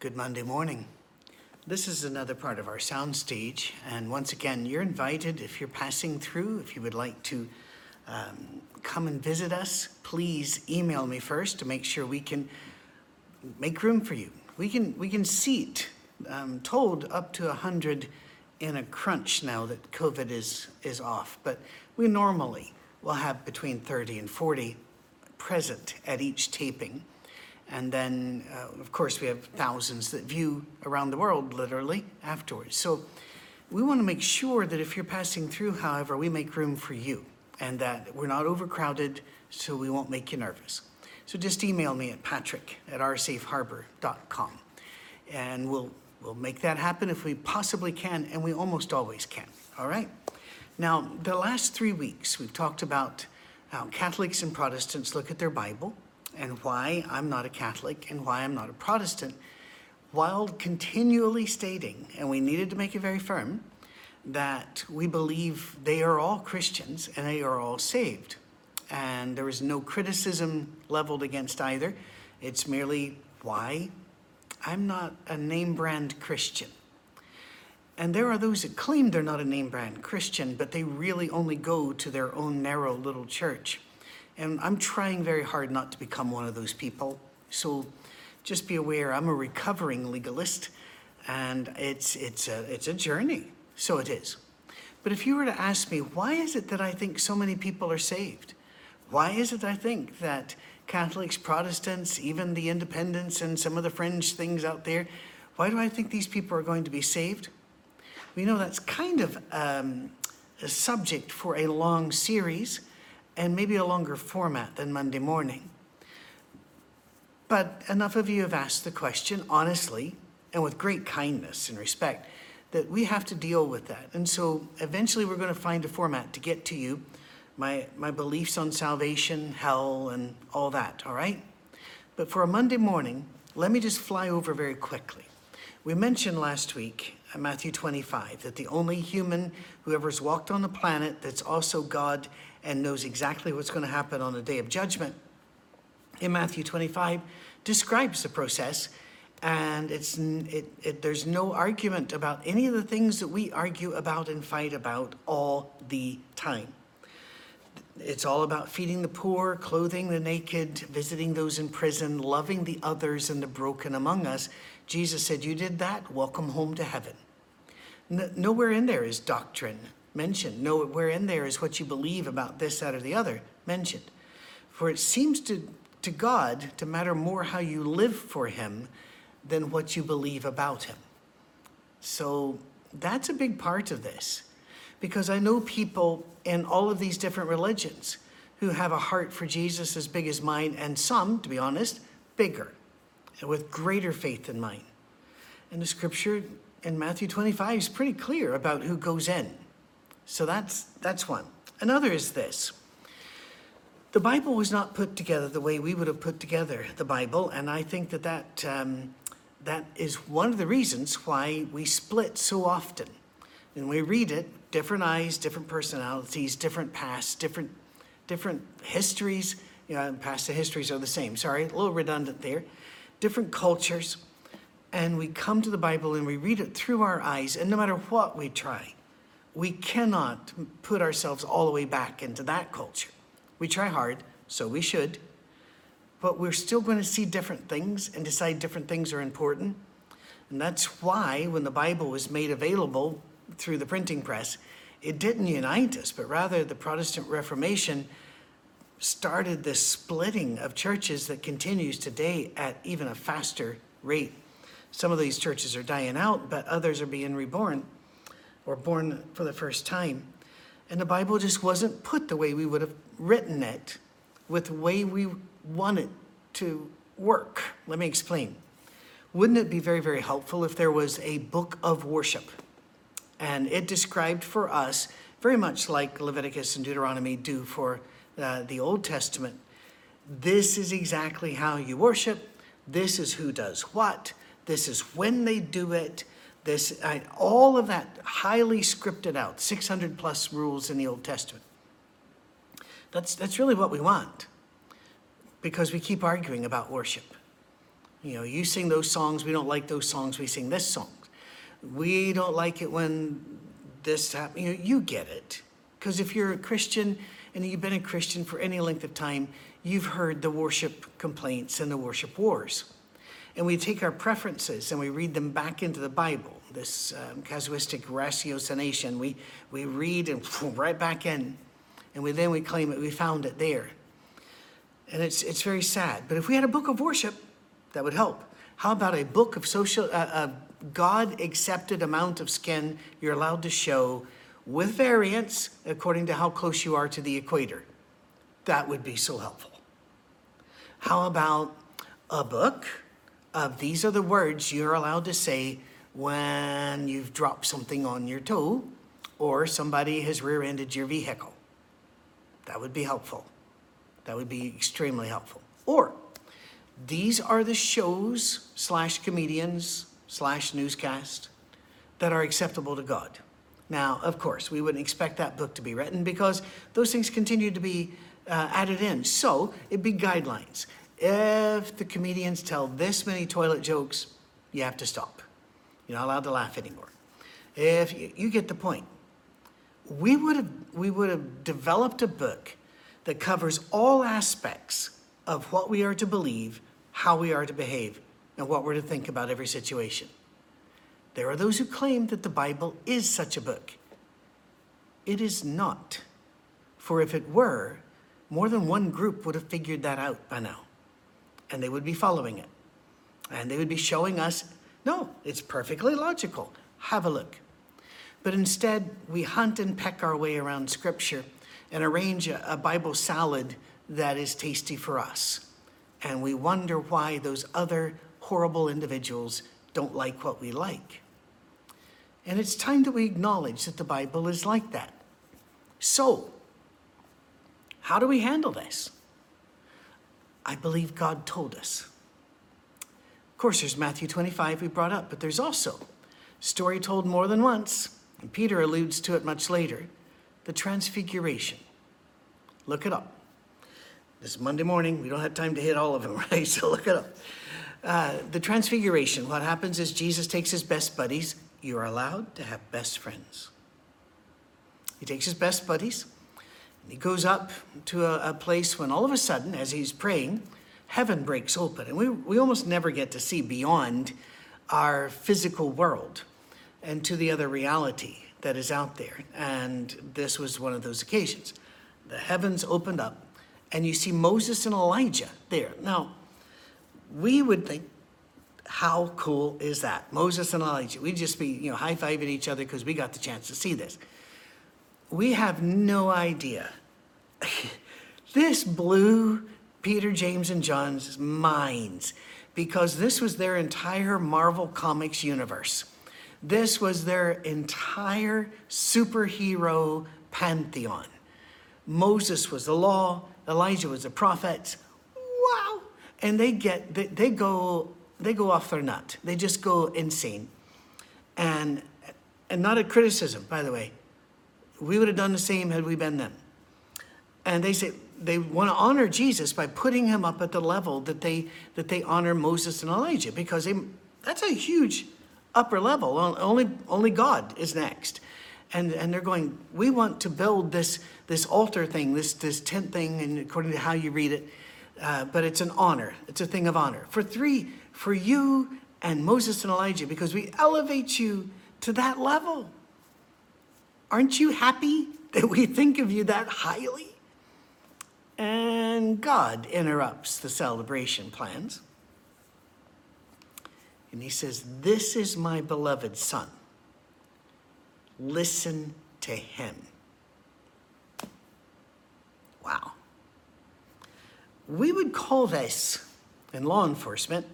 Good Monday morning. This is another part of our soundstage, and once again, you're invited if you're passing through. If you would like to come and visit us, please email me first to make sure we can make room for you. We can seat, told up to 100 in a crunch now that COVID is off, but we normally will have between 30 and 40 present at each taping. And then, of course, we have thousands that view around the world, literally, afterwards. So we want to make sure that if you're passing through, however, we make room for you and that we're not overcrowded, so we won't make you nervous. So just email me at patrick@oursafeharbor.com, and we'll make that happen if we possibly can, and we almost always can, all right? Now, the last 3 weeks, we've talked about how Catholics and Protestants look at their Bible, and why I'm not a Catholic and why I'm not a Protestant, while continually stating, and we needed to make it very firm, that we believe they are all Christians and they are all saved. And there is no criticism leveled against either. It's merely why I'm not a name brand Christian. And there are those that claim they're not a name brand Christian, but they really only go to their own narrow little church. And I'm trying very hard not to become one of those people. So just be aware, I'm a recovering legalist, and it's a journey. So it is. But if you were to ask me, why is it that I think so many people are saved? Why is it I think that Catholics, Protestants, even the independents and some of the fringe things out there, why do I think these people are going to be saved? We know that's kind of a subject for a long series, and maybe a longer format than Monday morning. But enough of you have asked the question, honestly, and with great kindness and respect, that we have to deal with that. And so eventually we're going to find a format to get to you, my beliefs on salvation, hell, and all that, all right? But for a Monday morning, let me just fly over very quickly. We mentioned last week, Matthew 25, that the only human who ever's walked on the planet that's also God and knows exactly what's going to happen on the day of judgment, in Matthew 25, describes the process, and there's no argument about any of the things that we argue about and fight about all the time. It's all about feeding the poor, clothing the naked, visiting those in prison, loving the others and the broken among us. Jesus said, you did that, welcome home to heaven. Nowhere in there is doctrine mentioned. Nowhere in there is what you believe about this, that, or the other mentioned. For it seems to God to matter more how you live for him than what you believe about him. So that's a big part of this, because I know people in all of these different religions who have a heart for Jesus as big as mine, and some, to be honest, bigger, and with greater faith than mine. And the scripture in Matthew 25 is pretty clear about who goes in. So that's one. Another is this. The Bible was not put together the way we would have put together the Bible, and I think that is one of the reasons why we split so often. And we read it, different eyes, different personalities, different pasts, different histories. You know, past the histories are the same. Sorry, a little redundant there. Different cultures. And we come to the Bible and we read it through our eyes. And no matter what we try, we cannot put ourselves all the way back into that culture. We try hard, so we should. But we're still going to see different things and decide different things are important. And that's why when the Bible was made available through the printing press, it didn't unite us, but rather the Protestant Reformation started this splitting of churches that continues today at even a faster rate. Some of these churches are dying out, but others are being reborn or born for the first time. And the Bible just wasn't put the way we would have written it with the way we want it to work. Let me explain. Wouldn't it be very, very helpful if there was a book of worship? And it described for us, very much like Leviticus and Deuteronomy do for the Old Testament, this is exactly how you worship, this is who does what, this is when they do it, this, all of that highly scripted out, 600 plus rules in the Old Testament. That's really what we want, because we keep arguing about worship. You know, you sing those songs, we don't like those songs, we sing this song. We don't like it when this happens. You know, you get it. Because if you're a Christian and you've been a Christian for any length of time, you've heard the worship complaints and the worship wars. And we take our preferences and we read them back into the Bible, this casuistic ratiocination. We read and right back in, and we claim it, we found it there. And it's very sad. But if we had a book of worship, that would help. How about a book of social, a God-accepted amount of skin you're allowed to show with variance according to how close you are to the equator? That would be so helpful. How about a book of these are the words you're allowed to say when you've dropped something on your toe or somebody has rear-ended your vehicle? That would be helpful. That would be extremely helpful. Or these are the shows /comedians/newscast that are acceptable to God. Now, of course, we wouldn't expect that book to be written because those things continue to be added in. So it'd be guidelines. If the comedians tell this many toilet jokes, you have to stop. You're not allowed to laugh anymore. If you get the point. We would have developed a book that covers all aspects of what we are to believe, how we are to behave, and what we're to think about every situation. There are those who claim that the Bible is such a book. It is not. For if it were, more than one group would have figured that out by now. And they would be following it. And they would be showing us, no, it's perfectly logical. Have a look. But instead, we hunt and peck our way around Scripture and arrange a Bible salad that is tasty for us. And we wonder why those other horrible individuals don't like what we like. And it's time that we acknowledge that the Bible is like that. So, how do we handle this? I believe God told us. Of course, there's Matthew 25 we brought up, but there's also a story told more than once, and Peter alludes to it much later, the Transfiguration. Look it up. This is Monday morning. We don't have time to hit all of them, right? So look it up. The Transfiguration. What happens is Jesus takes his best buddies. You are allowed to have best friends. He takes his best buddies. And he goes up to a place when all of a sudden, as he's praying, heaven breaks open. And we almost never get to see beyond our physical world and to the other reality that is out there. And this was one of those occasions. The heavens opened up. And you see Moses and Elijah there. Now, we would think, how cool is that? Moses and Elijah. We'd just be, high-fiving each other because we got the chance to see this. We have no idea. This blew Peter, James, and John's minds because this was their entire Marvel Comics universe. This was their entire superhero pantheon. Moses was the law. Elijah was a prophet. Wow! And they go off their nut. They just go insane. And not a criticism, by the way. We would have done the same had we been them. And they say they want to honor Jesus by putting him up at the level that they honor Moses and Elijah because that's a huge upper level. Only God is next. And they're going, we want to build this altar thing, this tent thing, and according to how you read it, but it's an honor. It's a thing of honor. For you and Moses and Elijah, because we elevate you to that level. Aren't you happy that we think of you that highly? And God interrupts the celebration plans. And he says, this is my beloved son. Listen to him. Wow. We would call this, in law enforcement,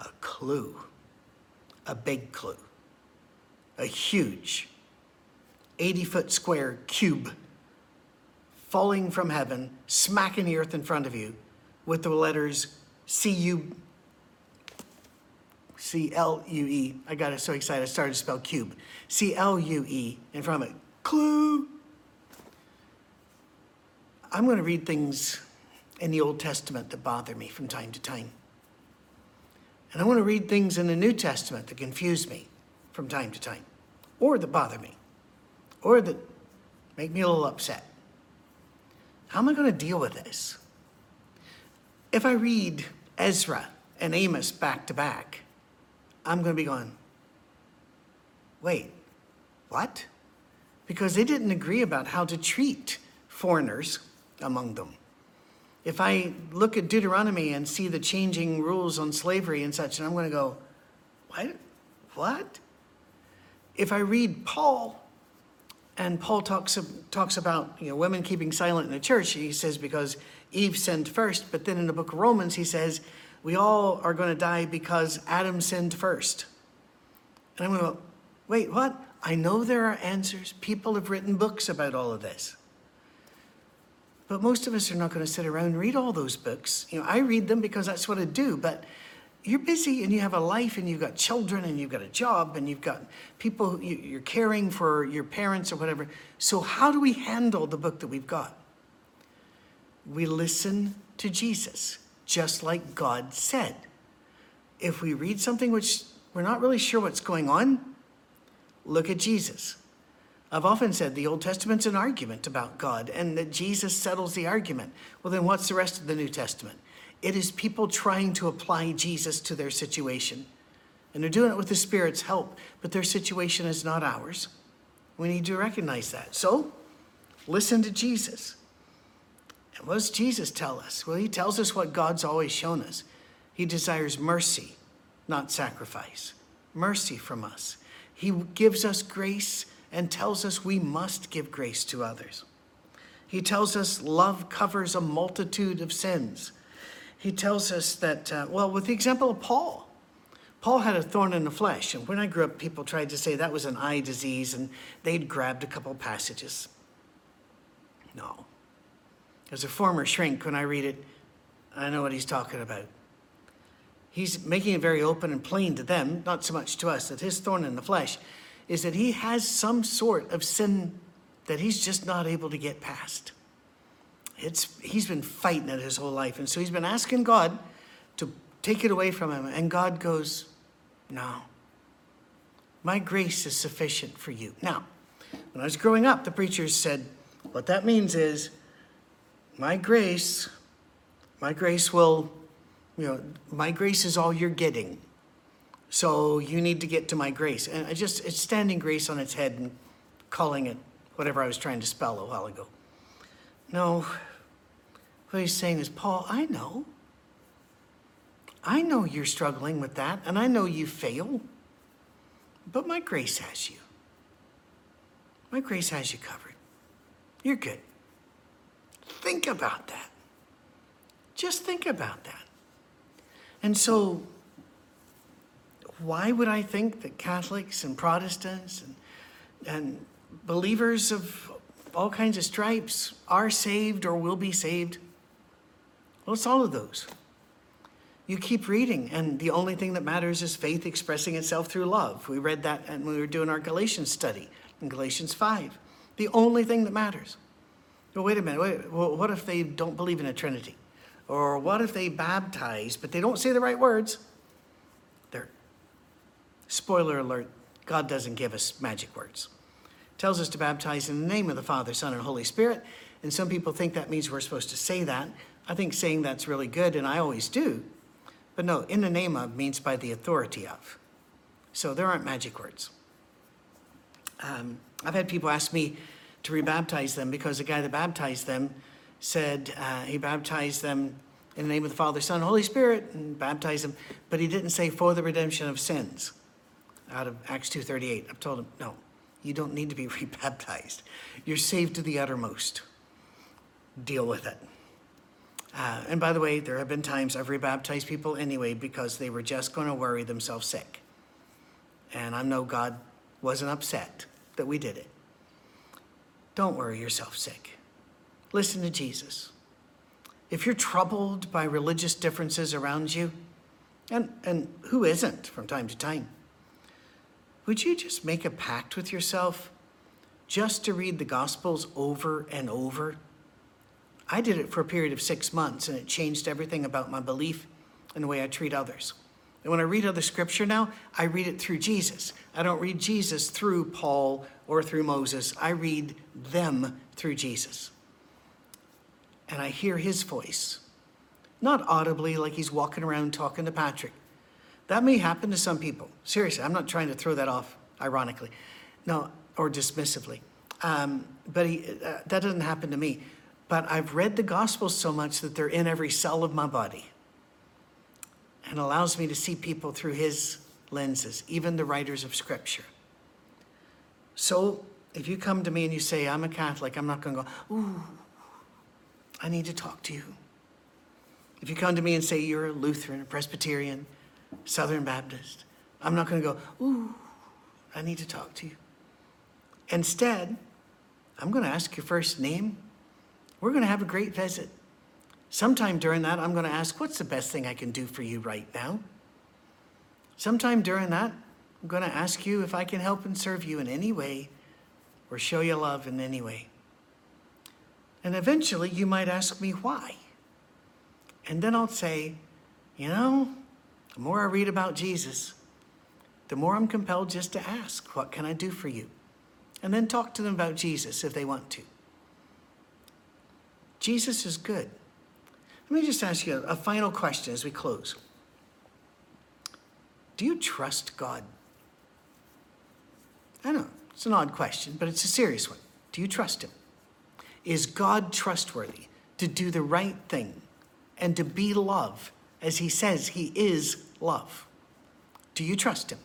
a clue. A big clue. A huge 80-foot square cube falling from heaven, smacking the earth in front of you with the letters C-L-U-E. I got so excited I started to spell cube. C-L-U-E in front of it. Clue. I'm going to read things in the Old Testament that bother me from time to time. And I want to read things in the New Testament that confuse me from time to time, or that bother me, or that make me a little upset. How am I going to deal with this? If I read Ezra and Amos back to back, I'm going to be going, wait, what? Because they didn't agree about how to treat foreigners among them. If I look at Deuteronomy and see the changing rules on slavery and such, and I'm going to go, what? If I read Paul, and Paul talks about, you know, women keeping silent in the church, he says because Eve sinned first, but then in the book of Romans he says we all are going to die because Adam sinned first. And I'm going to go, wait, what? I know there are answers. People have written books about all of this. But most of us are not going to sit around and read all those books. You know, I read them because that's what I do, but you're busy and you have a life and you've got children and you've got a job and you've got people, you're caring for your parents or whatever. So how do we handle the book that we've got? We listen to Jesus, just like God said. If we read something which we're not really sure what's going on, look at Jesus. I've often said the Old Testament's an argument about God and that Jesus settles the argument. Well, then what's the rest of the New Testament? It is people trying to apply Jesus to their situation. And they're doing it with the Spirit's help, but their situation is not ours. We need to recognize that. So, listen to Jesus. And what does Jesus tell us? Well, he tells us what God's always shown us. He desires mercy, not sacrifice. Mercy from us. He gives us grace and tells us we must give grace to others. He tells us love covers a multitude of sins. He tells us that, with the example of Paul. Paul had a thorn in the flesh, and when I grew up, people tried to say that was an eye disease, and they'd grabbed a couple passages. No. As a former shrink, when I read it, I know what he's talking about. He's making it very open and plain to them, not so much to us, that his thorn in the flesh is that he has some sort of sin that he's just not able to get past. He's been fighting it his whole life. And so he's been asking God to take it away from him. And God goes, no, my grace is sufficient for you. Now, when I was growing up, the preachers said, what that means is my grace is all you're getting. So you need to get to my grace. And it's standing grace on its head and calling it whatever I was trying to spell a while ago. No, what he's saying is, Paul, I know you're struggling with that, and I know you fail, but my grace has you. My grace has you covered. You're good. Think about that. Just think about that. And so, why would I think that Catholics and Protestants and believers of all kinds of stripes are saved or will be saved? Well, it's all of those. You keep reading, and the only thing that matters is faith expressing itself through love. We read that when we were doing our Galatians study in Galatians 5. The only thing that matters. Well, wait a minute. What if they don't believe in a Trinity? Or what if they baptize, but they don't say the right words? Spoiler alert, God doesn't give us magic words. Tells us to baptize in the name of the Father, Son, and Holy Spirit. And some people think that means we're supposed to say that. I think saying that's really good, and I always do. But no, in the name of means by the authority of. So there aren't magic words. I've had people ask me to rebaptize them because the guy that baptized them said he baptized them in the name of the Father, Son, and Holy Spirit, and baptized them. But he didn't say for the redemption of sins out of Acts 2:38. I've told him, no. You don't need to be rebaptized. You're saved to the uttermost. Deal with it. And by the way, there have been times I've rebaptized people anyway because they were just going to worry themselves sick. And I know God wasn't upset that we did it. Don't worry yourself sick. Listen to Jesus. If you're troubled by religious differences around you, and who isn't from time to time, would you just make a pact with yourself just to read the Gospels over and over? I did it for a period of 6 months, and it changed everything about my belief and the way I treat others. And when I read other scripture now, I read it through Jesus. I don't read Jesus through Paul or through Moses. I read them through Jesus. And I hear his voice. Not audibly, like he's walking around talking to Patrick. That may happen to some people. Seriously, I'm not trying to throw that off, ironically. No, or dismissively. But that doesn't happen to me. But I've read the Gospels so much that they're in every cell of my body. And allows me to see people through his lenses, even the writers of scripture. So if you come to me and you say, I'm a Catholic, I'm not going to go, ooh, I need to talk to you. If you come to me and say you're a Lutheran, a Presbyterian, Southern Baptist, I'm not going to go, ooh, I need to talk to you. Instead, I'm going to ask your first name. We're going to have a great visit. Sometime during that, I'm going to ask, what's the best thing I can do for you right now? Sometime during that, I'm going to ask you if I can help and serve you in any way or show you love in any way. And eventually, you might ask me why. And then I'll say, you know, the more I read about Jesus, the more I'm compelled just to ask, what can I do for you? And then talk to them about Jesus if they want to. Jesus is good. Let me just ask you a final question as we close. Do you trust God? I know, it's an odd question, but it's a serious one. Do you trust him? Is God trustworthy to do the right thing and to be love as he says he is love? Do you trust him?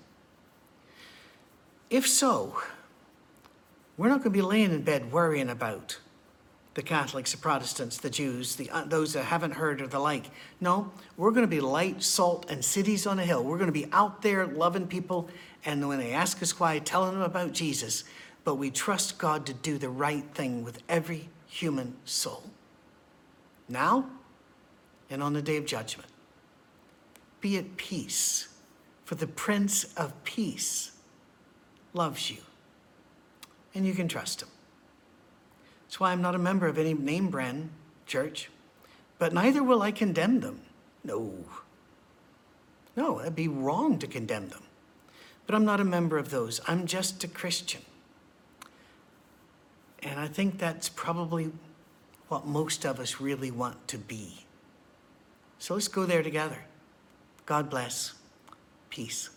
If so, we're not going to be laying in bed worrying about the Catholics, the Protestants, the Jews, those that haven't heard or the like. No, we're going to be light, salt, and cities on a hill. We're going to be out there loving people, and when they ask us why, telling them about Jesus. But we trust God to do the right thing with every human soul. Now and on the day of judgment. Be at peace, for the Prince of Peace loves you, and you can trust him. That's why I'm not a member of any name brand church, but neither will I condemn them. No, it'd be wrong to condemn them. But I'm not a member of those. I'm just a Christian. And I think that's probably what most of us really want to be. So let's go there together. God bless. Peace.